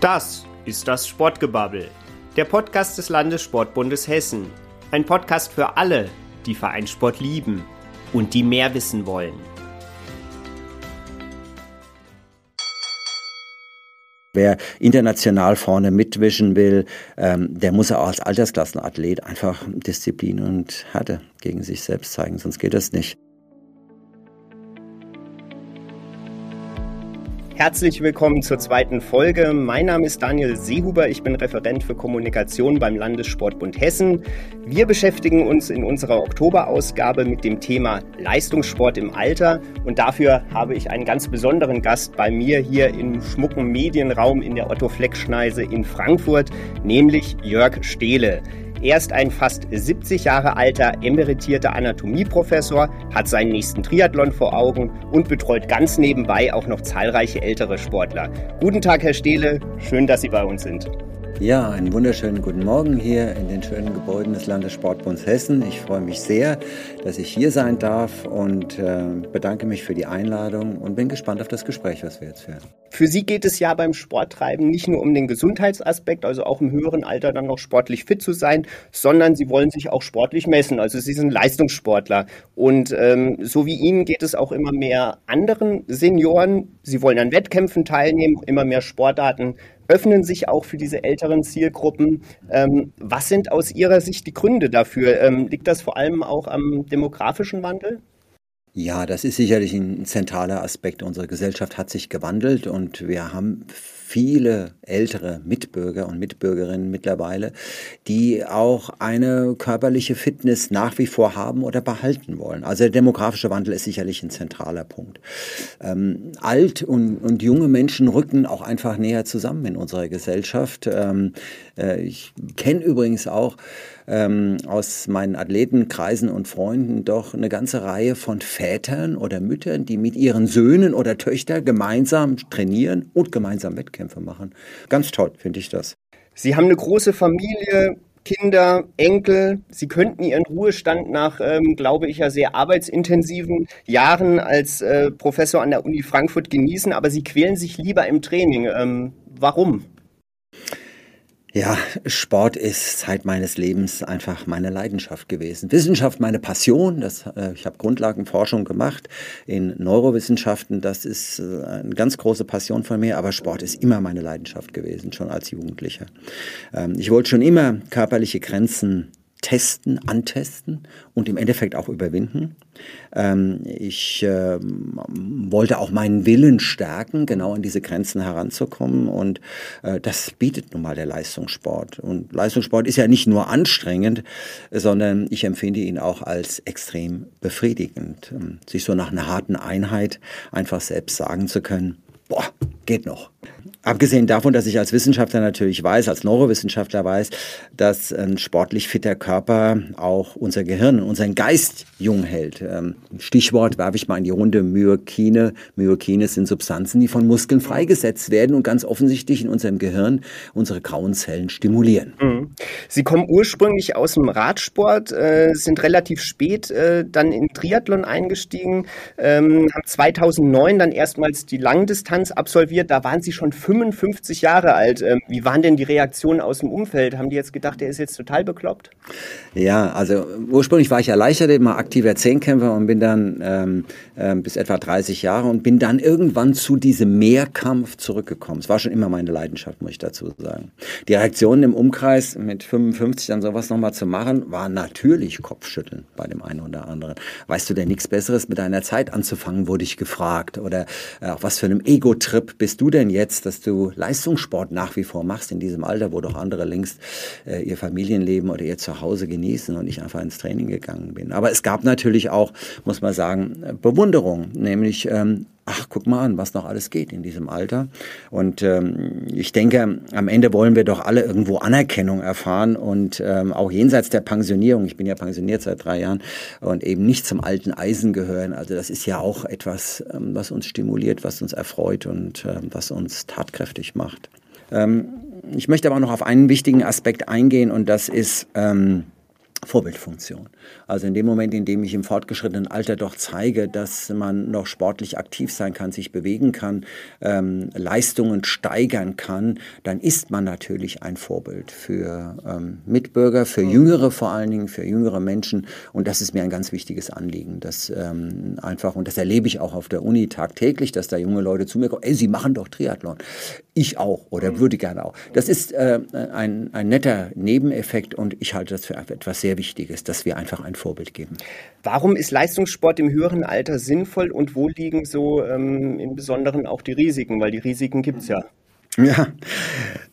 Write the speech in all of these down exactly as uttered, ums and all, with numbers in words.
Das ist das Sportgebabbel, der Podcast des Landessportbundes Hessen. Ein Podcast für alle, die Vereinssport lieben und die mehr wissen wollen. Wer international vorne mitwischen will, der muss auch als Altersklassenathlet einfach Disziplin und Härte gegen sich selbst zeigen, sonst geht das nicht. Herzlich willkommen zur zweiten Folge. Mein Name ist Daniel Seehuber, ich bin Referent für Kommunikation beim Landessportbund Hessen. Wir beschäftigen uns in unserer Oktoberausgabe mit dem Thema Leistungssport im Alter und dafür habe ich einen ganz besonderen Gast bei mir hier im schmucken Medienraum in der Otto-Fleckschneise in Frankfurt, nämlich Jörg Stehle. Er ist ein fast siebzig Jahre alter, emeritierter Anatomieprofessor, hat seinen nächsten Triathlon vor Augen und betreut ganz nebenbei auch noch zahlreiche ältere Sportler. Guten Tag, Herr Stehle, schön, dass Sie bei uns sind. Ja, einen wunderschönen guten Morgen hier in den schönen Gebäuden des Landessportbunds Hessen. Ich freue mich sehr, dass ich hier sein darf und äh, bedanke mich für die Einladung und bin gespannt auf das Gespräch, was wir jetzt führen. Für Sie geht es ja beim Sporttreiben nicht nur um den Gesundheitsaspekt, also auch im höheren Alter dann noch sportlich fit zu sein, sondern Sie wollen sich auch sportlich messen. Also Sie sind Leistungssportler und ähm, so wie Ihnen geht es auch immer mehr anderen Senioren. Sie wollen an Wettkämpfen teilnehmen, immer mehr Sportarten öffnen sich auch für diese älteren Zielgruppen. Ähm, was sind aus Ihrer Sicht die Gründe dafür? Ähm, liegt das vor allem auch am demografischen Wandel? Ja, das ist sicherlich ein zentraler Aspekt. Unsere Gesellschaft hat sich gewandelt und wir haben viele ältere Mitbürger und Mitbürgerinnen mittlerweile, die auch eine körperliche Fitness nach wie vor haben oder behalten wollen. Also der demografische Wandel ist sicherlich ein zentraler Punkt. Ähm, alt und, und junge Menschen rücken auch einfach näher zusammen in unserer Gesellschaft. Ähm, äh, ich kenne übrigens auch Ähm, aus meinen Athletenkreisen und Freunden doch eine ganze Reihe von Vätern oder Müttern, die mit ihren Söhnen oder Töchtern gemeinsam trainieren und gemeinsam Wettkämpfe machen. Ganz toll, finde ich das. Sie haben eine große Familie, Kinder, Enkel. Sie könnten Ihren Ruhestand nach, ähm, glaube ich, ja sehr arbeitsintensiven Jahren als äh, Professor an der Uni Frankfurt genießen, aber Sie quälen sich lieber im Training. Ähm, warum? Ja, Sport ist Zeit meines Lebens einfach meine Leidenschaft gewesen. Wissenschaft meine Passion. Das, äh, ich habe Grundlagenforschung gemacht in Neurowissenschaften. Das ist äh, eine ganz große Passion von mir. Aber Sport ist immer meine Leidenschaft gewesen, schon als Jugendlicher. Ähm, ich wollte schon immer körperliche Grenzen testen, antesten und im Endeffekt auch überwinden. Ähm, ich äh, wollte auch meinen Willen stärken, genau an diese Grenzen heranzukommen und äh, das bietet nun mal der Leistungssport. Und Leistungssport ist ja nicht nur anstrengend, sondern ich empfinde ihn auch als extrem befriedigend. Ähm, sich so nach einer harten Einheit einfach selbst sagen zu können, boah, geht noch. Abgesehen davon, dass ich als Wissenschaftler natürlich weiß, als Neurowissenschaftler weiß, dass ein sportlich fitter Körper auch unser Gehirn, unseren Geist jung hält. Stichwort werfe ich mal in die Runde Myokine. Myokine sind Substanzen, die von Muskeln freigesetzt werden und ganz offensichtlich in unserem Gehirn unsere grauen Zellen stimulieren. Sie kommen ursprünglich aus dem Radsport, sind relativ spät dann in Triathlon eingestiegen, haben zweitausendneun dann erstmals die Langdistanz absolviert. Da waren Sie schon fünfundfünfzig Jahre alt. Wie waren denn die Reaktionen aus dem Umfeld? Haben die jetzt gedacht, der ist jetzt total bekloppt? Ja, also ursprünglich war ich ja leichter, immer aktiver Zehnkämpfer und bin dann ähm, äh, bis etwa dreißig Jahre und bin dann irgendwann zu diesem Mehrkampf zurückgekommen. Es war schon immer meine Leidenschaft, muss ich dazu sagen. Die Reaktionen im Umkreis mit fünfundfünfzig dann sowas nochmal zu machen, war natürlich Kopfschütteln bei dem einen oder anderen. Weißt du denn nichts Besseres mit deiner Zeit anzufangen, wurde ich gefragt. Oder äh, auf was für einem Ego-Trip bist du denn jetzt, dass du Leistungssport nach wie vor machst in diesem Alter, wo doch andere längst äh, ihr Familienleben oder ihr Zuhause genießen und ich einfach ins Training gegangen bin. Aber es gab natürlich auch, muss man sagen, Bewunderung, nämlich ähm, ach, guck mal an, was noch alles geht in diesem Alter. Und ähm, ich denke, am Ende wollen wir doch alle irgendwo Anerkennung erfahren und ähm, auch jenseits der Pensionierung, ich bin ja pensioniert seit drei Jahren und eben nicht zum alten Eisen gehören. Also das ist ja auch etwas, ähm, was uns stimuliert, was uns erfreut und ähm, was uns tatkräftig macht. Ähm, ich möchte aber noch auf einen wichtigen Aspekt eingehen und das ist ähm, Vorbildfunktion. Also in dem Moment, in dem ich im fortgeschrittenen Alter doch zeige, dass man noch sportlich aktiv sein kann, sich bewegen kann, ähm, Leistungen steigern kann, dann ist man natürlich ein Vorbild für ähm, Mitbürger, für Jüngere vor allen Dingen, für jüngere Menschen. Und das ist mir ein ganz wichtiges Anliegen, dass ähm, einfach, und das erlebe ich auch auf der Uni tagtäglich, dass da junge Leute zu mir kommen, ey, Sie machen doch Triathlon. Ich auch oder würde gerne auch. Das ist äh, ein, ein netter Nebeneffekt und ich halte das für etwas sehr Wichtiges, dass wir einfach ein Vorbild geben. Warum ist Leistungssport im höheren Alter sinnvoll und wo liegen so ähm, im Besonderen auch die Risiken? Weil die Risiken gibt es ja. Ja,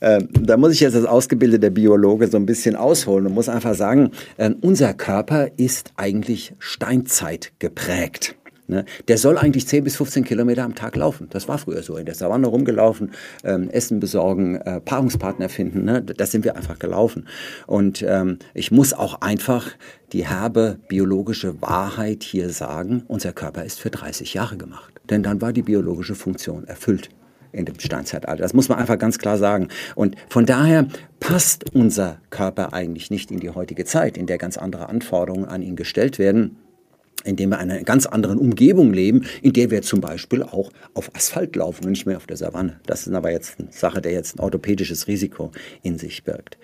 äh, da muss ich jetzt als ausgebildeter Biologe so ein bisschen ausholen und muss einfach sagen, äh, unser Körper ist eigentlich Steinzeit geprägt. Ne? Der soll eigentlich zehn bis fünfzehn Kilometer am Tag laufen. Das war früher so. In der Savanne rumgelaufen, ähm, Essen besorgen, äh, Paarungspartner finden. Ne? Das sind wir einfach gelaufen. Und ähm, ich muss auch einfach die herbe biologische Wahrheit hier sagen, unser Körper ist für dreißig Jahre gemacht. Denn dann war die biologische Funktion erfüllt in dem Steinzeitalter. Das muss man einfach ganz klar sagen. Und von daher passt unser Körper eigentlich nicht in die heutige Zeit, in der ganz andere Anforderungen an ihn gestellt werden, indem wir in einer ganz anderen Umgebung leben, in der wir zum Beispiel auch auf Asphalt laufen und nicht mehr auf der Savanne. Das ist aber jetzt eine Sache, der jetzt ein orthopädisches Risiko in sich birgt.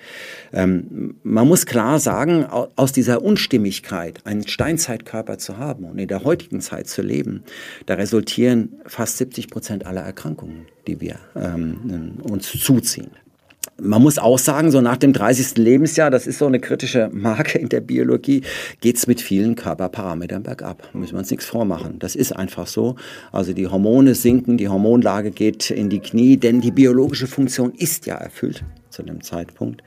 Ähm, man muss klar sagen, aus dieser Unstimmigkeit, einen Steinzeitkörper zu haben und in der heutigen Zeit zu leben, da resultieren fast siebzig Prozent aller Erkrankungen, die wir ähm, uns zuziehen. Man muss auch sagen, so nach dem dreißigsten Lebensjahr, das ist so eine kritische Marke in der Biologie, geht es mit vielen Körperparametern bergab. Da müssen wir uns nichts vormachen. Das ist einfach so. Also die Hormone sinken, die Hormonlage geht in die Knie, denn die biologische Funktion ist ja erfüllt zu dem Zeitpunkt.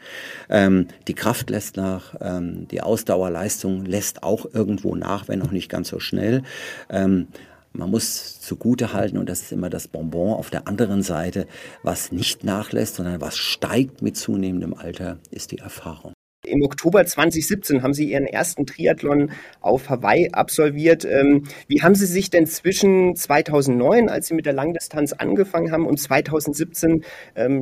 Ähm, die Kraft lässt nach, ähm, die Ausdauerleistung lässt auch irgendwo nach, wenn auch nicht ganz so schnell. Ähm, Man muss zugute halten, und das ist immer das Bonbon auf der anderen Seite, was nicht nachlässt, sondern was steigt mit zunehmendem Alter, ist die Erfahrung. Im Oktober zwanzig siebzehn haben Sie Ihren ersten Triathlon auf Hawaii absolviert. Wie haben Sie sich denn zwischen zweitausendneun, als Sie mit der Langdistanz angefangen haben, und zweitausendsiebzehn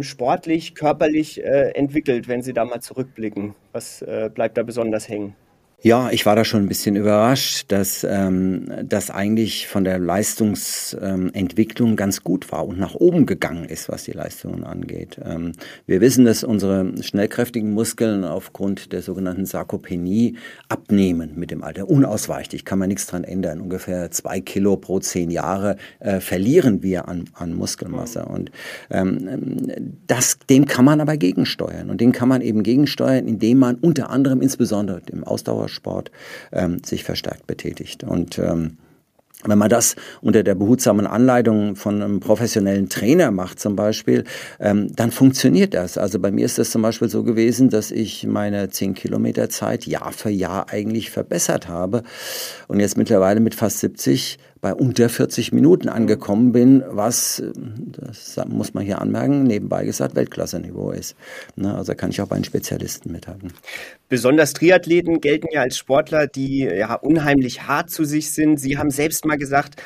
sportlich, körperlich entwickelt, wenn Sie da mal zurückblicken? Was bleibt da besonders hängen? Ja, ich war da schon ein bisschen überrascht, dass ähm, das eigentlich von der Leistungsentwicklung ähm, ganz gut war und nach oben gegangen ist, was die Leistungen angeht. Ähm, wir wissen, dass unsere schnellkräftigen Muskeln aufgrund der sogenannten Sarkopenie abnehmen mit dem Alter. Unausweichlich, kann man nichts dran ändern. Ungefähr zwei Kilo pro zehn Jahre äh, verlieren wir an, an Muskelmasse. Und ähm, das, dem kann man aber gegensteuern. Und den kann man eben gegensteuern, indem man unter anderem insbesondere im Ausdauer Sport ähm, sich verstärkt betätigt. Und ähm, wenn man das unter der behutsamen Anleitung von einem professionellen Trainer macht zum Beispiel, ähm, dann funktioniert das. Also bei mir ist das zum Beispiel so gewesen, dass ich meine zehn Kilometer Zeit Jahr für Jahr eigentlich verbessert habe und jetzt mittlerweile mit fast siebzig bei unter vierzig Minuten angekommen bin, was, das muss man hier anmerken, nebenbei gesagt Weltklasse-Niveau ist. Na, also kann ich auch bei den Spezialisten mithalten. Besonders Triathleten gelten ja als Sportler, die ja unheimlich hart zu sich sind. Sie haben selbst mal gesagt,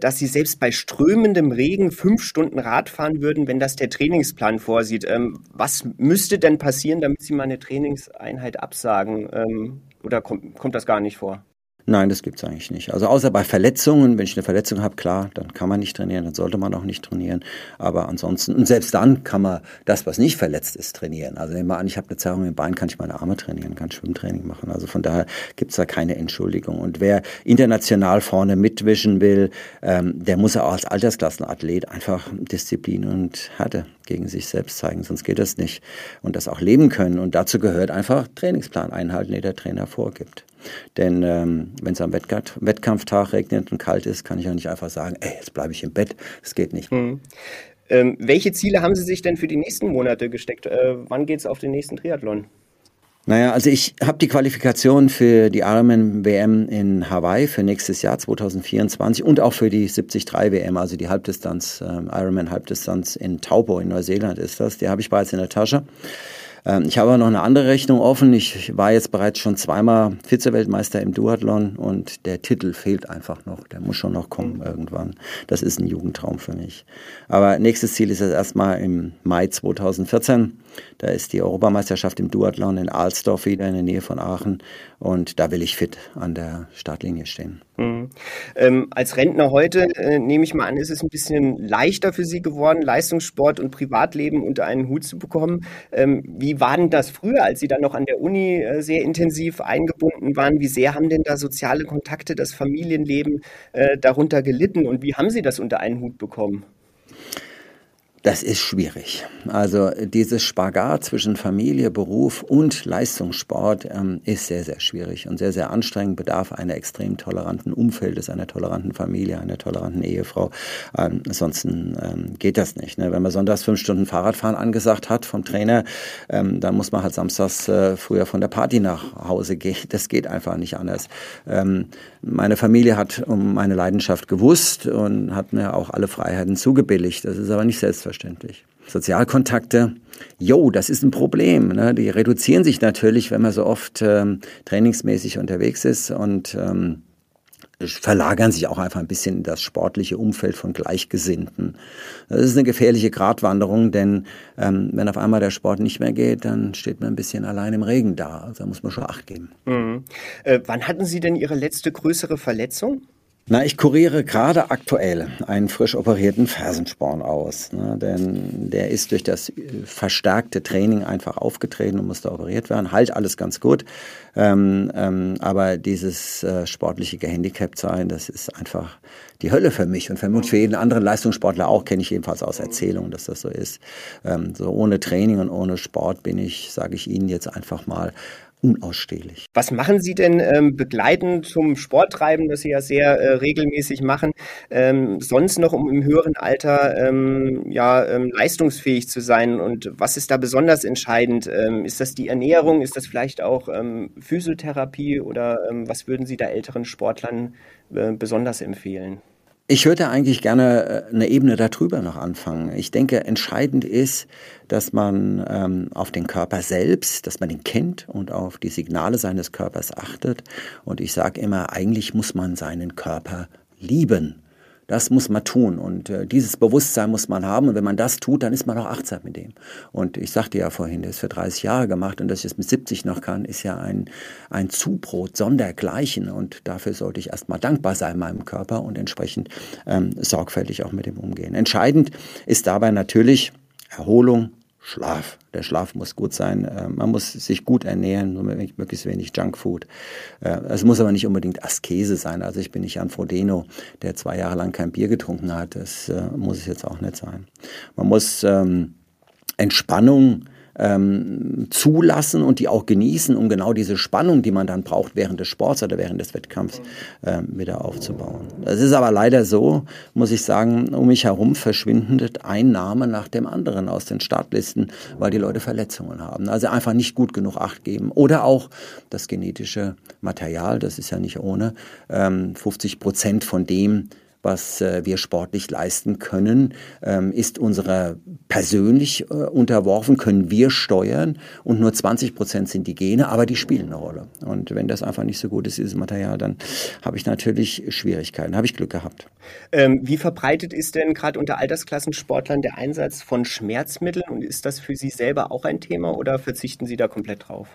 dass Sie selbst bei strömendem Regen fünf Stunden Rad fahren würden, wenn das der Trainingsplan vorsieht. Was müsste denn passieren, damit Sie mal eine Trainingseinheit absagen? Oder kommt, kommt das gar nicht vor? Nein, das gibt's eigentlich nicht. Also außer bei Verletzungen, wenn ich eine Verletzung habe, klar, dann kann man nicht trainieren, dann sollte man auch nicht trainieren. Aber ansonsten, und selbst dann kann man das, was nicht verletzt ist, trainieren. Also nehmen wir an, ich habe eine Zerrung im Bein, kann ich meine Arme trainieren, kann Schwimmtraining machen. Also von daher gibt's da keine Entschuldigung. Und wer international vorne mitwischen will, ähm, der muss ja auch als Altersklassenathlet einfach Disziplin und Härte gegen sich selbst zeigen, sonst geht das nicht. Und das auch leben können. Und dazu gehört einfach Trainingsplan einhalten, den der Trainer vorgibt. Denn ähm, wenn es am Wettkampf- Wettkampftag regnet und kalt ist, kann ich ja nicht einfach sagen, ey, jetzt bleibe ich im Bett, das geht nicht. Hm. Ähm, welche Ziele haben Sie sich denn für die nächsten Monate gesteckt? Äh, wann geht es auf den nächsten Triathlon? Naja, also ich habe die Qualifikation für die Ironman-W M in Hawaii für nächstes Jahr zweitausendvierundzwanzig und auch für die siebzig drei W M, also die Halbdistanz, äh, Ironman-Halbdistanz in Taupo in Neuseeland ist das, die habe ich bereits in der Tasche. Ähm, ich habe noch eine andere Rechnung offen. Ich war jetzt bereits schon zweimal Vize-Weltmeister im Duathlon und der Titel fehlt einfach noch. Der muss schon noch kommen irgendwann. Das ist ein Jugendtraum für mich. Aber nächstes Ziel ist jetzt erstmal im Mai zweitausendvierzehn. Da ist die Europameisterschaft im Duathlon in Alsdorf wieder in der Nähe von Aachen und da will ich fit an der Startlinie stehen. Mhm. Ähm, als Rentner heute äh, nehme ich mal an, ist es ein bisschen leichter für Sie geworden, Leistungssport und Privatleben unter einen Hut zu bekommen. Ähm, wie war denn das früher, als Sie dann noch an der Uni äh, sehr intensiv eingebunden waren? Wie sehr haben denn da soziale Kontakte, das Familienleben äh, darunter gelitten und wie haben Sie das unter einen Hut bekommen? Das ist schwierig. Also dieses Spagat zwischen Familie, Beruf und Leistungssport ähm, ist sehr, sehr schwierig und sehr, sehr anstrengend, bedarf einer extrem toleranten Umfeldes, einer toleranten Familie, einer toleranten Ehefrau. Ähm, ansonsten ähm, geht das nicht. Ne? Wenn man sonntags fünf Stunden Fahrradfahren angesagt hat vom Trainer, ähm, dann muss man halt samstags äh, früher von der Party nach Hause gehen. Das geht einfach nicht anders. Ähm, meine Familie hat um meine Leidenschaft gewusst und hat mir auch alle Freiheiten zugebilligt. Das ist aber nicht selbstverständlich. Sozialkontakte, jo, das ist ein Problem. Ne? Die reduzieren sich natürlich, wenn man so oft ähm, trainingsmäßig unterwegs ist und ähm, verlagern sich auch einfach ein bisschen in das sportliche Umfeld von Gleichgesinnten. Das ist eine gefährliche Gratwanderung, denn ähm, wenn auf einmal der Sport nicht mehr geht, dann steht man ein bisschen allein im Regen da. Also da muss man schon Acht geben. Mhm. Äh, wann hatten Sie denn Ihre letzte größere Verletzung? Na, ich kuriere gerade aktuell einen frisch operierten Fersensporn aus, ne, denn der ist durch das verstärkte Training einfach aufgetreten und musste operiert werden. Halt alles ganz gut, ähm, ähm, aber dieses äh, sportliche Gehandicaptsein, das ist einfach die Hölle für mich und vermutlich für jeden anderen Leistungssportler auch, kenne ich jedenfalls aus Erzählungen, dass das so ist. Ähm, so ohne Training und ohne Sport bin ich, sage ich Ihnen jetzt einfach mal, unausstehlich. Was machen Sie denn ähm, begleitend zum Sporttreiben, das Sie ja sehr äh, regelmäßig machen, ähm, sonst noch, um im höheren Alter ähm, ja, ähm, leistungsfähig zu sein? Und was ist da besonders entscheidend? Ähm, ist das die Ernährung? Ist das vielleicht auch ähm, Physiotherapie? Oder ähm, was würden Sie da älteren Sportlern äh, besonders empfehlen? Ich würde eigentlich gerne eine Ebene darüber noch anfangen. Ich denke, entscheidend ist, dass man ähm, auf den Körper selbst, dass man ihn kennt und auf die Signale seines Körpers achtet. Und ich sage immer, eigentlich muss man seinen Körper lieben. Das muss man tun und äh, dieses Bewusstsein muss man haben und wenn man das tut, dann ist man auch achtsam mit dem. Und ich sagte ja vorhin, der ist für dreißig Jahre gemacht und dass ich das mit siebzig noch kann, ist ja ein, ein Zubrot sondergleichen und dafür sollte ich erstmal dankbar sein meinem Körper und entsprechend ähm, sorgfältig auch mit dem umgehen. Entscheidend ist dabei natürlich Erholung, Schlaf. Der Schlaf muss gut sein, man muss sich gut ernähren, nur möglichst wenig Junkfood. Es muss aber nicht unbedingt Askese sein. Also ich bin nicht Jan Frodeno, der zwei Jahre lang kein Bier getrunken hat. Das muss es jetzt auch nicht sein. Man muss ähm, Entspannung ähm, zulassen und die auch genießen, um genau diese Spannung, die man dann braucht, während des Sports oder während des Wettkampfs ähm, wieder aufzubauen. Es ist aber leider so, muss ich sagen, um mich herum verschwindet ein Name nach dem anderen aus den Startlisten, weil die Leute Verletzungen haben. Also einfach nicht gut genug Acht geben. Oder auch das genetische Material, das ist ja nicht ohne, ähm, fünfzig Prozent von dem, was wir sportlich leisten können, ist unserer persönlich unterworfen, können wir steuern und nur zwanzig Prozent sind die Gene, aber die spielen eine Rolle. Und wenn das einfach nicht so gut ist, dieses Material, dann habe ich natürlich Schwierigkeiten, habe ich Glück gehabt. Ähm, wie verbreitet ist denn gerade unter Altersklassensportlern der Einsatz von Schmerzmitteln und ist das für Sie selber auch ein Thema oder verzichten Sie da komplett drauf?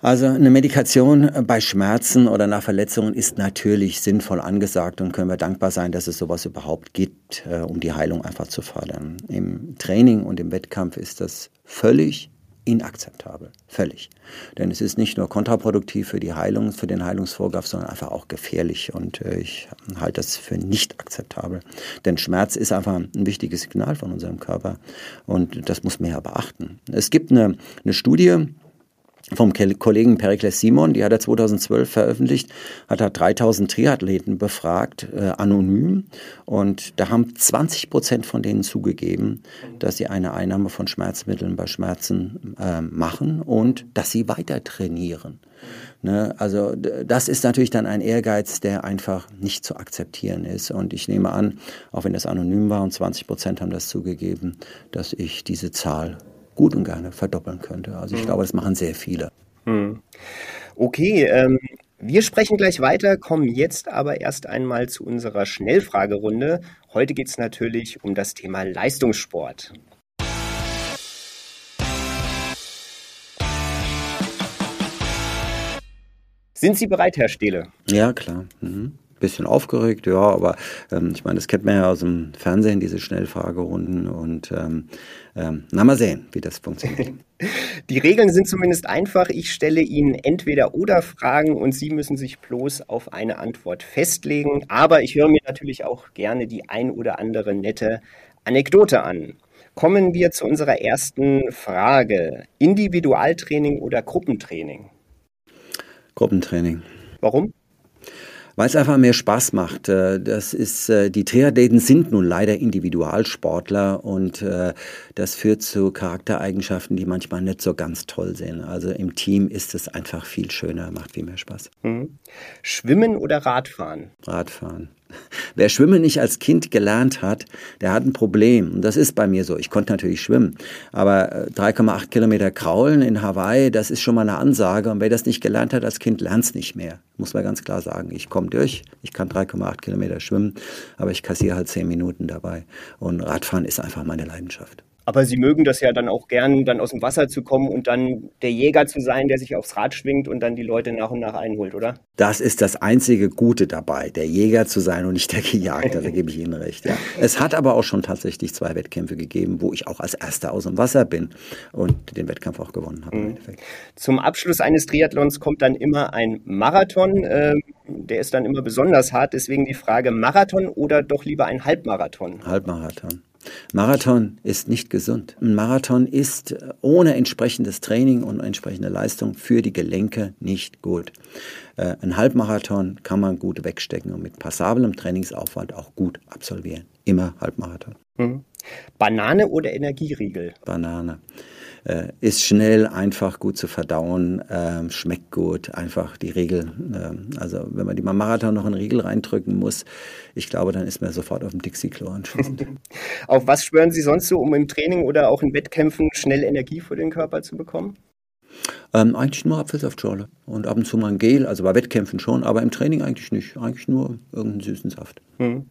Also eine Medikation bei Schmerzen oder nach Verletzungen ist natürlich sinnvoll angesagt und können wir dankbar sein, dass es sowas überhaupt gibt, um die Heilung einfach zu fördern. Im Training und im Wettkampf ist das völlig inakzeptabel. Völlig. Denn es ist nicht nur kontraproduktiv für die Heilung, für den Heilungsvorgang, sondern einfach auch gefährlich. Und ich halte das für nicht akzeptabel. Denn Schmerz ist einfach ein wichtiges Signal von unserem Körper. Und das muss man ja beachten. Es gibt eine, eine Studie vom Kollegen Perikles Simon, die hat er zweitausendzwölf veröffentlicht, hat er dreitausend Triathleten befragt, äh, anonym. Und da haben zwanzig Prozent von denen zugegeben, dass sie eine Einnahme von Schmerzmitteln bei Schmerzen äh, machen und dass sie weiter trainieren. Ne? Also das ist natürlich dann ein Ehrgeiz, der einfach nicht zu akzeptieren ist. Und ich nehme an, auch wenn das anonym war und zwanzig Prozent haben das zugegeben, dass ich diese Zahl gut und gerne verdoppeln könnte. Also ich mhm. glaube, das machen sehr viele. Mhm. Okay, ähm, wir sprechen gleich weiter, kommen jetzt aber erst einmal zu unserer Schnellfragerunde. Heute geht es natürlich um das Thema Leistungssport. Sind Sie bereit, Herr Stehle? Ja, klar. Mhm. Bisschen aufgeregt, ja, aber ähm, ich meine, das kennt man ja aus dem Fernsehen, diese Schnellfragerunden und ähm, ähm, na mal sehen, wie das funktioniert. Die Regeln sind zumindest einfach. Ich stelle Ihnen entweder oder Fragen und Sie müssen sich bloß auf eine Antwort festlegen. Aber ich höre mir natürlich auch gerne die ein oder andere nette Anekdote an. Kommen wir zu unserer ersten Frage. Individualtraining oder Gruppentraining? Gruppentraining. Warum? Weil es einfach mehr Spaß macht. Das ist, die Triathleten sind nun leider Individualsportler und das führt zu Charaktereigenschaften, die manchmal nicht so ganz toll sind. Also im Team ist es einfach viel schöner, macht viel mehr Spaß. Mhm. Schwimmen oder Radfahren? Radfahren. Wer Schwimmen nicht als Kind gelernt hat, der hat ein Problem. Und das ist bei mir so. Ich konnte natürlich schwimmen. Aber drei Komma acht Kilometer kraulen in Hawaii, das ist schon mal eine Ansage. Und wer das nicht gelernt hat als Kind, lernt es nicht mehr. Muss man ganz klar sagen. Ich komme durch, ich kann drei Komma acht Kilometer schwimmen, aber ich kassiere halt zehn Minuten dabei. Und Radfahren ist einfach meine Leidenschaft. Aber Sie mögen das ja dann auch gern, dann aus dem Wasser zu kommen und dann der Jäger zu sein, der sich aufs Rad schwingt und dann die Leute nach und nach einholt, oder? Das ist das einzige Gute dabei, der Jäger zu sein und nicht der Gejagte, da gebe ich Ihnen recht. Ja. Es hat aber auch schon tatsächlich zwei Wettkämpfe gegeben, wo ich auch als Erster aus dem Wasser bin und den Wettkampf auch gewonnen habe. Mhm. Im Endeffekt. Zum Abschluss eines Triathlons kommt dann immer ein Marathon, äh, der ist dann immer besonders hart, deswegen die Frage Marathon oder doch lieber ein Halbmarathon? Halbmarathon. Marathon ist nicht gesund. Ein Marathon ist ohne entsprechendes Training und entsprechende Leistung für die Gelenke nicht gut. Äh, ein Halbmarathon kann man gut wegstecken und mit passablem Trainingsaufwand auch gut absolvieren. Immer Halbmarathon. Mhm. Banane oder Energieriegel? Banane. Äh, ist schnell, einfach, gut zu verdauen, äh, schmeckt gut, einfach die Riegel. Äh, also wenn man die mal Marathon noch einen Riegel reindrücken muss, ich glaube, dann ist man sofort auf dem Dixi-Klo anschließend. Auf was schwören Sie sonst so, um im Training oder auch in Wettkämpfen schnell Energie für den Körper zu bekommen? Ähm, eigentlich nur Apfelsaftschorle und ab und zu mal ein Gel, also bei Wettkämpfen schon, aber im Training eigentlich nicht, eigentlich nur irgendeinen süßen Saft. Mhm.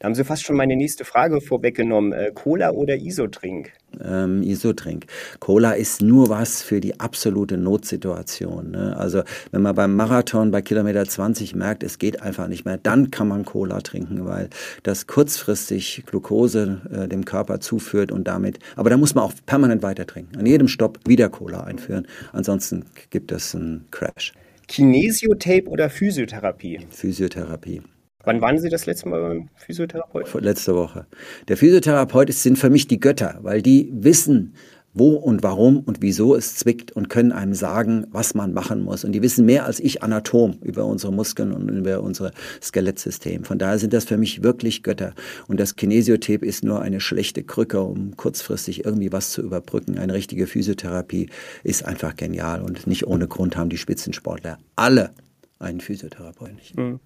Da haben Sie fast schon meine nächste Frage vorweggenommen. Äh, Cola oder Isotrink? Ähm, Isotrink. Cola ist nur was für die absolute Notsituation. Ne? Also wenn man beim Marathon bei Kilometer zwanzig merkt, es geht einfach nicht mehr, dann kann man Cola trinken, weil das kurzfristig Glucose äh, dem Körper zuführt und damit, aber da muss man auch permanent weiter trinken. An jedem Stopp wieder Cola einführen, ansonsten gibt es einen Crash. Kinesiotape oder Physiotherapie? Physiotherapie. Wann waren Sie das letzte Mal beim Physiotherapeuten? Letzte Woche. Der Physiotherapeut sind für mich die Götter, weil die wissen, wo und warum und wieso es zwickt und können einem sagen, was man machen muss. Und die wissen mehr als ich Anatom über unsere Muskeln und über unser Skelettsystem. Von daher sind das für mich wirklich Götter. Und das Kinesiotape ist nur eine schlechte Krücke, um kurzfristig irgendwie was zu überbrücken. Eine richtige Physiotherapie ist einfach genial. Und nicht ohne Grund haben die Spitzensportler alle einen Physiotherapeuten. Mhm.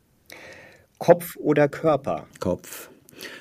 Kopf oder Körper? Kopf.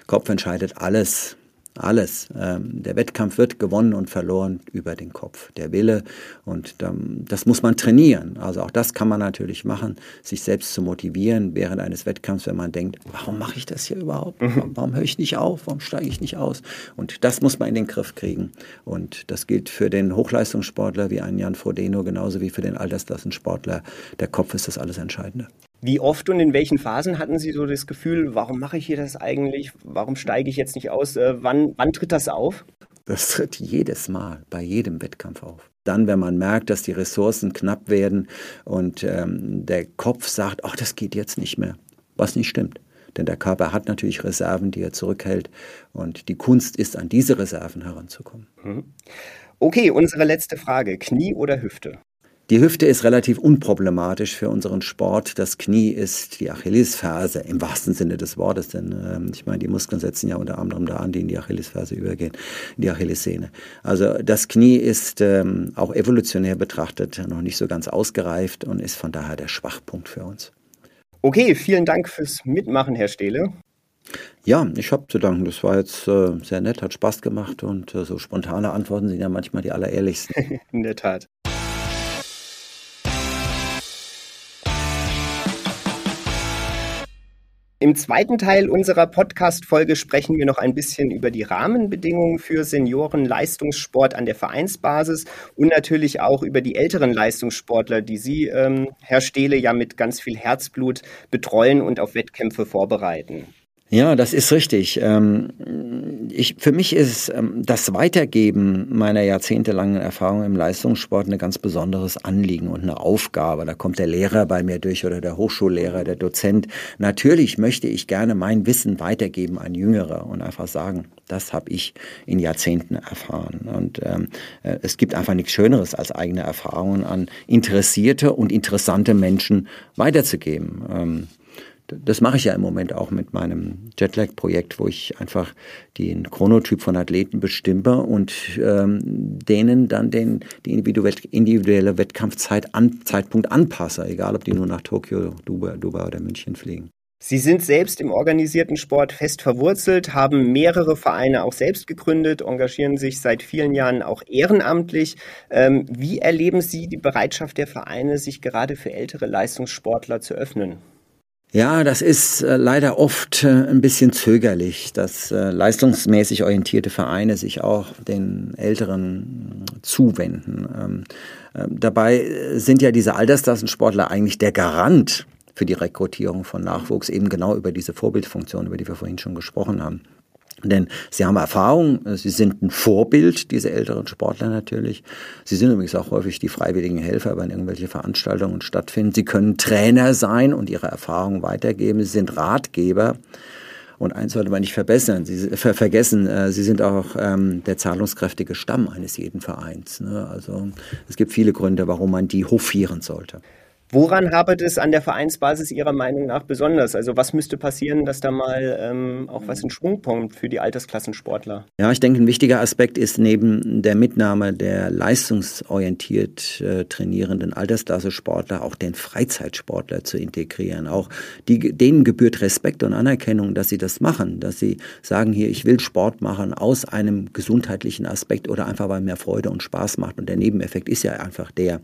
Kopf entscheidet alles. Alles. Ähm, der Wettkampf wird gewonnen und verloren über den Kopf. Der Wille. Und ähm, das muss man trainieren. Also auch das kann man natürlich machen, sich selbst zu motivieren während eines Wettkampfs, wenn man denkt, warum mache ich das hier überhaupt? Warum, warum höre ich nicht auf? Warum steige ich nicht aus? Und das muss man in den Griff kriegen. Und das gilt für den Hochleistungssportler wie einen Jan Frodeno, genauso wie für den Altersklassensportler. Der Kopf ist das alles Entscheidende. Wie oft und in welchen Phasen hatten Sie so das Gefühl, warum mache ich hier das eigentlich, warum steige ich jetzt nicht aus, wann, wann tritt das auf? Das tritt jedes Mal, bei jedem Wettkampf auf. Dann, wenn man merkt, dass die Ressourcen knapp werden und ähm, der Kopf sagt, ach, das geht jetzt nicht mehr, was nicht stimmt. Denn der Körper hat natürlich Reserven, die er zurückhält und die Kunst ist, an diese Reserven heranzukommen. Okay, unsere letzte Frage, Knie oder Hüfte? Die Hüfte ist relativ unproblematisch für unseren Sport. Das Knie ist die Achillesferse im wahrsten Sinne des Wortes. Denn äh, ich meine, die Muskeln setzen ja unter anderem da an, die in die Achillesferse übergehen, in die Achillessehne. Also das Knie ist ähm, auch evolutionär betrachtet noch nicht so ganz ausgereift und ist von daher der Schwachpunkt für uns. Okay, vielen Dank fürs Mitmachen, Herr Stehle. Ja, ich habe zu danken. Das war jetzt äh, sehr nett, hat Spaß gemacht und äh, so spontane Antworten sind ja manchmal die allerehrlichsten. In der Tat. Im zweiten Teil unserer Podcast-Folge sprechen wir noch ein bisschen über die Rahmenbedingungen für Senioren-Leistungssport an der Vereinsbasis und natürlich auch über die älteren Leistungssportler, die Sie, ähm, Herr Stehle, ja mit ganz viel Herzblut betreuen und auf Wettkämpfe vorbereiten. Ja, das ist richtig. Ich, für mich ist das Weitergeben meiner jahrzehntelangen Erfahrung im Leistungssport ein ganz besonderes Anliegen und eine Aufgabe. Da kommt der Lehrer bei mir durch oder der Hochschullehrer, der Dozent. Natürlich möchte ich gerne mein Wissen weitergeben an Jüngere und einfach sagen, das habe ich in Jahrzehnten erfahren. Und ähm, es gibt einfach nichts Schöneres, als eigene Erfahrungen an interessierte und interessante Menschen weiterzugeben. Ähm, Das mache ich ja im Moment auch mit meinem Jetlag-Projekt, wo ich einfach den Chronotyp von Athleten bestimme und ähm, denen dann den, die individuelle Wettkampfzeit an, Zeitpunkt anpasse, egal ob die nur nach Tokio, Dubai, Dubai oder München fliegen. Sie sind selbst im organisierten Sport fest verwurzelt, haben mehrere Vereine auch selbst gegründet, engagieren sich seit vielen Jahren auch ehrenamtlich. Ähm, wie erleben Sie die Bereitschaft der Vereine, sich gerade für ältere Leistungssportler zu öffnen? Ja, das ist äh, leider oft äh, ein bisschen zögerlich, dass äh, leistungsmäßig orientierte Vereine sich auch den Älteren zuwenden. Ähm, äh, dabei sind ja diese Altersklassensportler eigentlich der Garant für die Rekrutierung von Nachwuchs, eben genau über diese Vorbildfunktion, über die wir vorhin schon gesprochen haben. Denn sie haben Erfahrung, sie sind ein Vorbild, diese älteren Sportler natürlich. Sie sind übrigens auch häufig die freiwilligen Helfer, wenn irgendwelche Veranstaltungen stattfinden. Sie können Trainer sein und ihre Erfahrung weitergeben. Sie sind Ratgeber. Und eins sollte man nicht verbessern, sie, ver, vergessen, äh, sie sind auch ähm, der zahlungskräftige Stamm eines jeden Vereins. Ne? Also es gibt viele Gründe, warum man die hofieren sollte. Woran hapert es an der Vereinsbasis Ihrer Meinung nach besonders? Also was müsste passieren, dass da mal ähm, auch was in Schwung kommt für die Altersklassensportler? Ja, ich denke, ein wichtiger Aspekt ist neben der Mitnahme der leistungsorientiert äh, trainierenden Altersklassensportler auch den Freizeitsportler zu integrieren. Auch die, denen gebührt Respekt und Anerkennung, dass sie das machen, dass sie sagen, hier, ich will Sport machen aus einem gesundheitlichen Aspekt oder einfach, weil mir Freude und Spaß macht. Und der Nebeneffekt ist ja einfach der,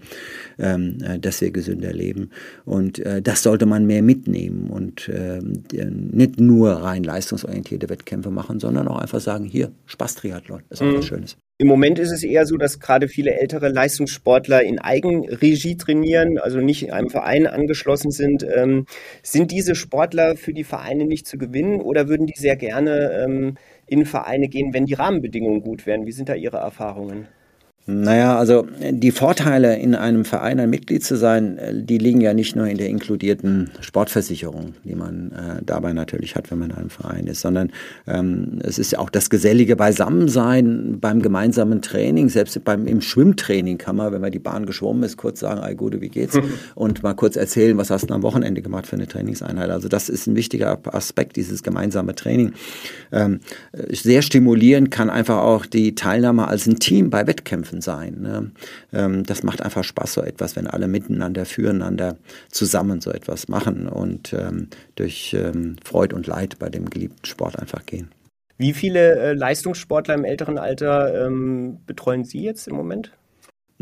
ähm, dass wir gesünder leben. Und äh, das sollte man mehr mitnehmen und äh, nicht nur rein leistungsorientierte Wettkämpfe machen, sondern auch einfach sagen, hier, Spaß-Triathlon ist auch mhm. was Schönes. Im Moment ist es eher so, dass gerade viele ältere Leistungssportler in Eigenregie trainieren, also nicht einem Verein angeschlossen sind. Ähm, sind diese Sportler für die Vereine nicht zu gewinnen oder würden die sehr gerne ähm, in Vereine gehen, wenn die Rahmenbedingungen gut wären? Wie sind da Ihre Erfahrungen? Naja, also die Vorteile, in einem Verein ein Mitglied zu sein, die liegen ja nicht nur in der inkludierten Sportversicherung, die man äh, dabei natürlich hat, wenn man in einem Verein ist, sondern ähm, es ist ja auch das gesellige Beisammensein beim gemeinsamen Training, selbst beim im Schwimmtraining kann man, wenn man die Bahn geschwommen ist, kurz sagen, ey Gude, wie geht's? Mhm. Und mal kurz erzählen, was hast du am Wochenende gemacht für eine Trainingseinheit? Also das ist ein wichtiger Aspekt, dieses gemeinsame Training. Ähm, sehr stimulierend kann einfach auch die Teilnahme als ein Team bei Wettkämpfen sein. Ne? Ähm, das macht einfach Spaß, so etwas, wenn alle miteinander, füreinander zusammen so etwas machen und ähm, durch ähm, Freud und Leid bei dem geliebten Sport einfach gehen. Wie viele äh, Leistungssportler im älteren Alter ähm, betreuen Sie jetzt im Moment?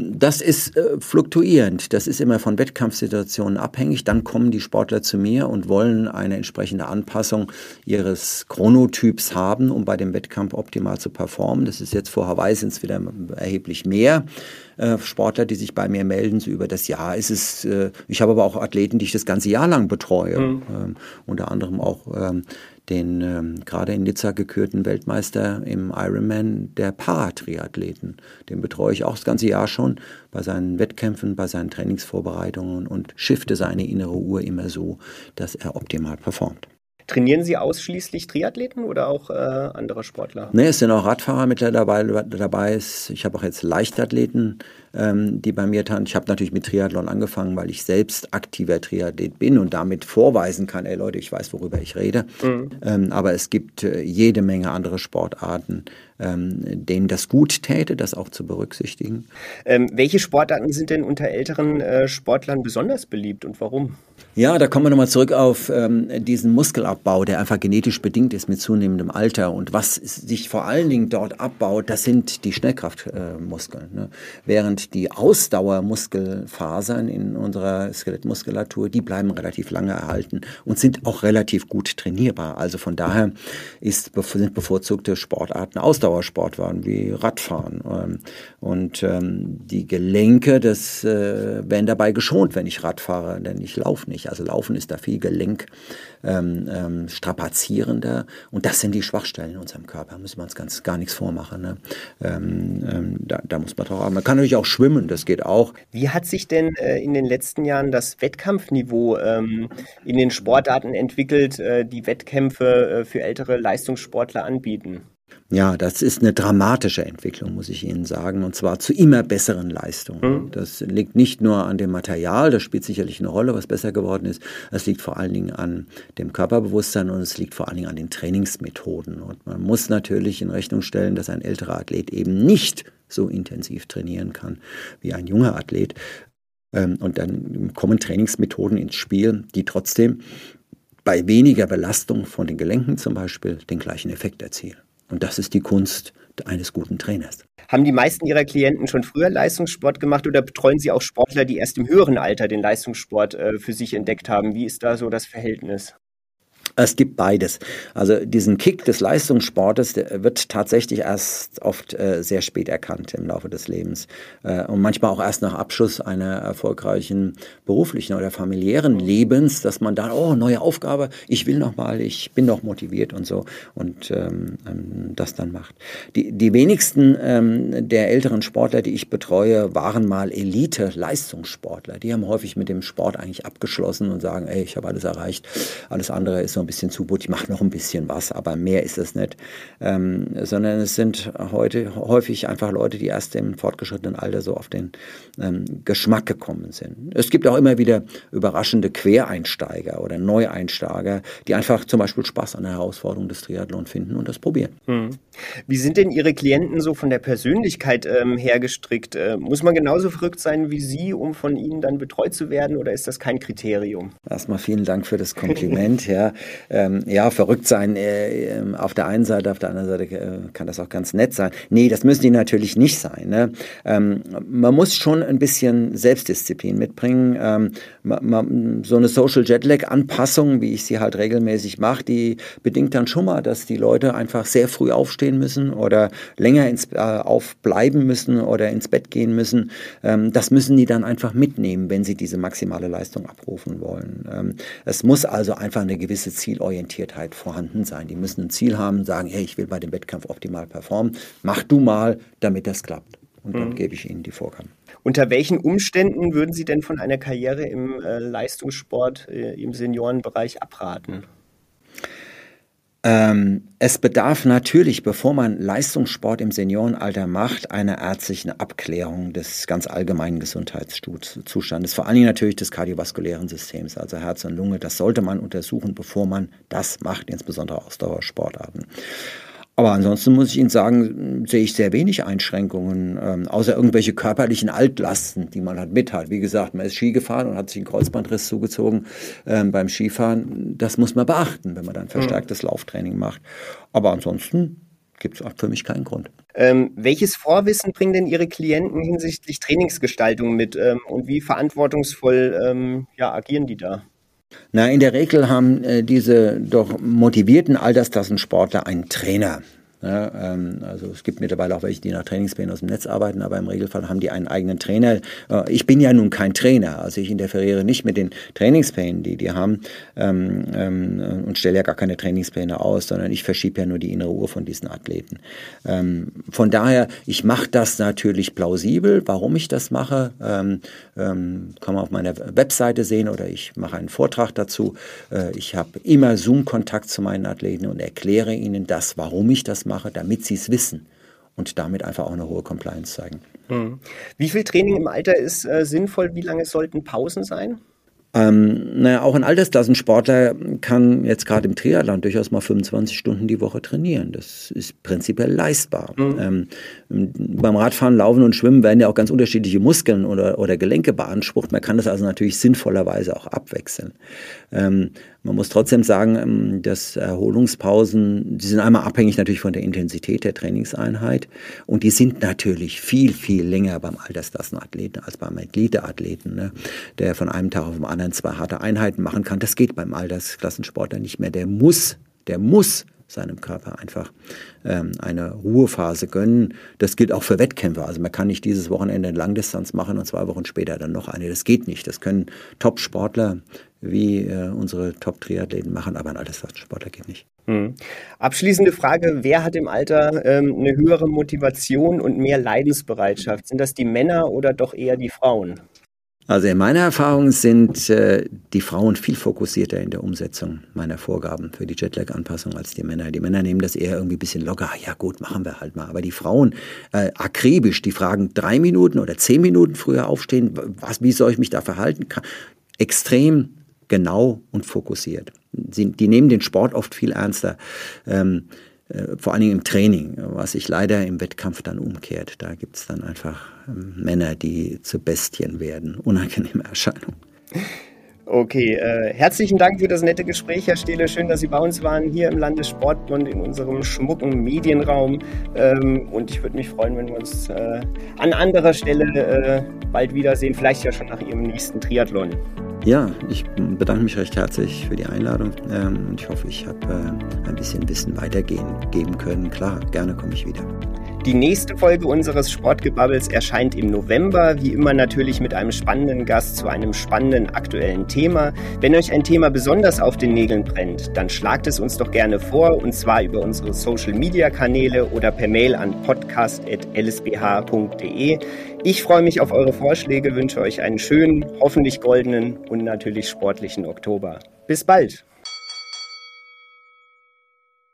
Das ist äh, fluktuierend. Das ist immer von Wettkampfsituationen abhängig. Dann kommen die Sportler zu mir und wollen eine entsprechende Anpassung ihres Chronotyps haben, um bei dem Wettkampf optimal zu performen. Das ist jetzt vor Hawaii sind es wieder erheblich mehr äh, Sportler, die sich bei mir melden. So über das Jahr ist es. Äh, ich habe aber auch Athleten, die ich das ganze Jahr lang betreue. Mhm. Ähm, unter anderem auch ähm, den ähm, gerade in Nizza gekürten Weltmeister im Ironman der Paratriathleten. Den betreue ich auch das ganze Jahr schon bei seinen Wettkämpfen, bei seinen Trainingsvorbereitungen und shifte seine innere Uhr immer so, dass er optimal performt. Trainieren Sie ausschließlich Triathleten oder auch äh, andere Sportler? Ne, es sind auch Radfahrer mittlerweile dabei. Ich habe auch jetzt Leichtathleten ähm, die bei mir tanzen. Ich habe natürlich mit Triathlon angefangen, weil ich selbst aktiver Triathlet bin und damit vorweisen kann, ey Leute, ich weiß, worüber ich rede. Mhm. Ähm, aber es gibt äh, jede Menge andere Sportarten, ähm, denen das gut täte, das auch zu berücksichtigen. Ähm, welche Sportarten sind denn unter älteren äh, Sportlern besonders beliebt und warum? Ja, da kommen wir nochmal zurück auf ähm, diesen Muskelabbau, der einfach genetisch bedingt ist mit zunehmendem Alter. Und was sich vor allen Dingen dort abbaut, das sind die Schnellkraftmuskeln. Äh, ne? Während die Ausdauermuskelfasern in unserer Skelettmuskulatur, die bleiben relativ lange erhalten und sind auch relativ gut trainierbar. Also von daher ist, sind bevorzugte Sportarten Ausdauersportarten wie Radfahren. Ähm, und ähm, die Gelenke das, äh, werden dabei geschont, wenn ich Rad fahre, denn ich laufe nicht. Also Laufen ist da viel Gelenk ähm, ähm, strapazierender und das sind die Schwachstellen in unserem Körper. Da müssen wir uns ganz, gar nichts vormachen. Ne? Ähm, ähm, da, da muss man drauf achten. Man kann natürlich auch schwimmen, das geht auch. Wie hat sich denn äh, in den letzten Jahren das Wettkampfniveau ähm, in den Sportarten entwickelt, äh, die Wettkämpfe äh, für ältere Leistungssportler anbieten? Ja, das ist eine dramatische Entwicklung, muss ich Ihnen sagen, und zwar zu immer besseren Leistungen. Mhm. Das liegt nicht nur an dem Material, das spielt sicherlich eine Rolle, was besser geworden ist. Es liegt vor allen Dingen an dem Körperbewusstsein und es liegt vor allen Dingen an den Trainingsmethoden. Und man muss natürlich in Rechnung stellen, dass ein älterer Athlet eben nicht so intensiv trainieren kann wie ein junger Athlet. Und dann kommen Trainingsmethoden ins Spiel, die trotzdem bei weniger Belastung von den Gelenken zum Beispiel den gleichen Effekt erzielen. Und das ist die Kunst eines guten Trainers. Haben die meisten Ihrer Klienten schon früher Leistungssport gemacht oder betreuen Sie auch Sportler, die erst im höheren Alter den Leistungssport äh, für sich entdeckt haben? Wie ist da so das Verhältnis? Es gibt beides. Also diesen Kick des Leistungssportes, der wird tatsächlich erst oft äh, sehr spät erkannt im Laufe des Lebens äh, und manchmal auch erst nach Abschluss einer erfolgreichen beruflichen oder familiären Lebens, dass man da, oh, neue Aufgabe, ich will noch mal, ich bin noch motiviert und so und ähm, das dann macht. Die, die wenigsten ähm, der älteren Sportler, die ich betreue, waren mal Elite-Leistungssportler. Die haben häufig mit dem Sport eigentlich abgeschlossen und sagen, ey, ich habe alles erreicht, alles andere ist so ein bisschen zu gut, ich mache noch ein bisschen was, aber mehr ist es nicht. Ähm, sondern es sind heute häufig einfach Leute, die erst im fortgeschrittenen Alter so auf den ähm, Geschmack gekommen sind. Es gibt auch immer wieder überraschende Quereinsteiger oder Neueinsteiger, die einfach zum Beispiel Spaß an der Herausforderung des Triathlon finden und das probieren. Hm. Wie sind denn Ihre Klienten so von der Persönlichkeit ähm, her gestrickt? Äh, muss man genauso verrückt sein wie Sie, um von Ihnen dann betreut zu werden oder ist das kein Kriterium? Erstmal vielen Dank für das Kompliment, ja. Ähm, ja, verrückt sein äh, auf der einen Seite, auf der anderen Seite äh, kann das auch ganz nett sein. Nee, das müssen die natürlich nicht sein. Ne? Ähm, man muss schon ein bisschen Selbstdisziplin mitbringen. Ähm, ma, ma, so eine Social Jetlag-Anpassung, wie ich sie halt regelmäßig mache, die bedingt dann schon mal, dass die Leute einfach sehr früh aufstehen müssen oder länger ins, äh, aufbleiben müssen oder ins Bett gehen müssen. Ähm, das müssen die dann einfach mitnehmen, wenn sie diese maximale Leistung abrufen wollen. Ähm, es muss also einfach eine gewisse Zielorientiertheit vorhanden sein. Die müssen ein Ziel haben, sagen, hey, ich will bei dem Wettkampf optimal performen. Mach du mal, damit das klappt. Und dann mhm. gebe ich Ihnen die Vorgaben. Unter welchen Umständen würden Sie denn von einer Karriere im äh, Leistungssport, äh, im Seniorenbereich abraten? Ähm, es bedarf natürlich, bevor man Leistungssport im Seniorenalter macht, einer ärztlichen Abklärung des ganz allgemeinen Gesundheitszustandes, vor allem natürlich des kardiovaskulären Systems, also Herz und Lunge. Das sollte man untersuchen, bevor man das macht, insbesondere Ausdauersportarten. Aber ansonsten muss ich Ihnen sagen, sehe ich sehr wenig Einschränkungen, ähm, außer irgendwelche körperlichen Altlasten, die man halt mit hat. Wie gesagt, man ist Ski gefahren und hat sich einen Kreuzbandriss zugezogen ähm, beim Skifahren. Das muss man beachten, wenn man dann verstärktes Lauftraining macht. Aber ansonsten gibt es auch für mich keinen Grund. Ähm, welches Vorwissen bringen denn Ihre Klienten hinsichtlich Trainingsgestaltung mit ähm, und wie verantwortungsvoll ähm, ja, agieren die da? Na, in der Regel haben äh, diese doch motivierten Altersklassensportler einen Trainer. Ja, ähm, also es gibt mittlerweile auch welche, die nach Trainingsplänen aus dem Netz arbeiten, aber im Regelfall haben die einen eigenen Trainer. Äh, ich bin ja nun kein Trainer, also ich interferiere nicht mit den Trainingsplänen, die die haben ähm, ähm, und stelle ja gar keine Trainingspläne aus, sondern ich verschiebe ja nur die innere Uhr von diesen Athleten. Ähm, von daher, ich mache das natürlich plausibel, warum ich das mache, ähm, ähm, kann man auf meiner Webseite sehen oder ich mache einen Vortrag dazu. Äh, ich habe immer Zoom-Kontakt zu meinen Athleten und erkläre ihnen das, warum ich das mache, damit sie es wissen. und damit einfach auch eine hohe Compliance zeigen. Mhm. Wie viel Training im Alter ist äh, sinnvoll? Wie lange sollten Pausen sein? Ähm, naja, auch ein Altersklassensportler kann jetzt gerade im Triathlon durchaus mal fünfundzwanzig Stunden die Woche trainieren. Das ist prinzipiell leistbar. Mhm. Ähm, beim Radfahren, Laufen und Schwimmen werden ja auch ganz unterschiedliche Muskeln oder, oder Gelenke beansprucht. Man kann das also natürlich sinnvollerweise auch abwechseln. Ähm, man muss trotzdem sagen, dass Erholungspausen, die sind einmal abhängig natürlich von der Intensität der Trainingseinheit. Und die sind natürlich viel, viel länger beim Altersklassenathleten als beim Eliteathleten, ne? Der von einem Tag auf den anderen zwei harte Einheiten machen kann. Das geht beim Altersklassensportler nicht mehr. Der muss, der muss seinem Körper einfach ähm, eine Ruhephase gönnen. Das gilt auch für Wettkämpfe. Also man kann nicht dieses Wochenende Langdistanz machen und zwei Wochen später dann noch eine. Das geht nicht. Das können Top-Sportler wie äh, unsere Top-Triathleten machen, aber ein Altersklassensportler geht nicht. Mhm. Abschließende Frage, wer hat im Alter ähm, eine höhere Motivation und mehr Leidensbereitschaft? Sind das die Männer oder doch eher die Frauen? Also in meiner Erfahrung sind äh, die Frauen viel fokussierter in der Umsetzung meiner Vorgaben für die Jetlag-Anpassung als die Männer. Die Männer nehmen das eher irgendwie ein bisschen locker. Ja gut, machen wir halt mal. Aber die Frauen äh, akribisch, die fragen drei Minuten oder zehn Minuten früher aufstehen. Was, wie soll ich mich da verhalten? Extrem genau und fokussiert. Sie, die nehmen den Sport oft viel ernster. Ähm, Vor allen Dingen im Training, was sich leider im Wettkampf dann umkehrt. Da gibt es dann einfach Männer, die zu Bestien werden. Unangenehme Erscheinung. Okay, äh, herzlichen Dank für das nette Gespräch, Herr Stehle. Schön, dass Sie bei uns waren, hier im Landessportbund, in unserem schmucken Medienraum. Ähm, und ich würde mich freuen, wenn wir uns äh, an anderer Stelle äh, bald wiedersehen, vielleicht ja schon nach Ihrem nächsten Triathlon. Ja, ich bedanke mich recht herzlich für die Einladung ähm, und ich hoffe, ich habe äh, ein bisschen Wissen weitergehen geben können. Klar, gerne komme ich wieder. Die nächste Folge unseres Sportgebabbels erscheint im November, wie immer natürlich mit einem spannenden Gast zu einem spannenden aktuellen Thema. Wenn euch ein Thema besonders auf den Nägeln brennt, dann schlagt es uns doch gerne vor, und zwar über unsere Social-Media-Kanäle oder per Mail an podcast at l s b h punkt d e. Ich freue mich auf eure Vorschläge, wünsche euch einen schönen, hoffentlich goldenen und natürlich sportlichen Oktober. Bis bald!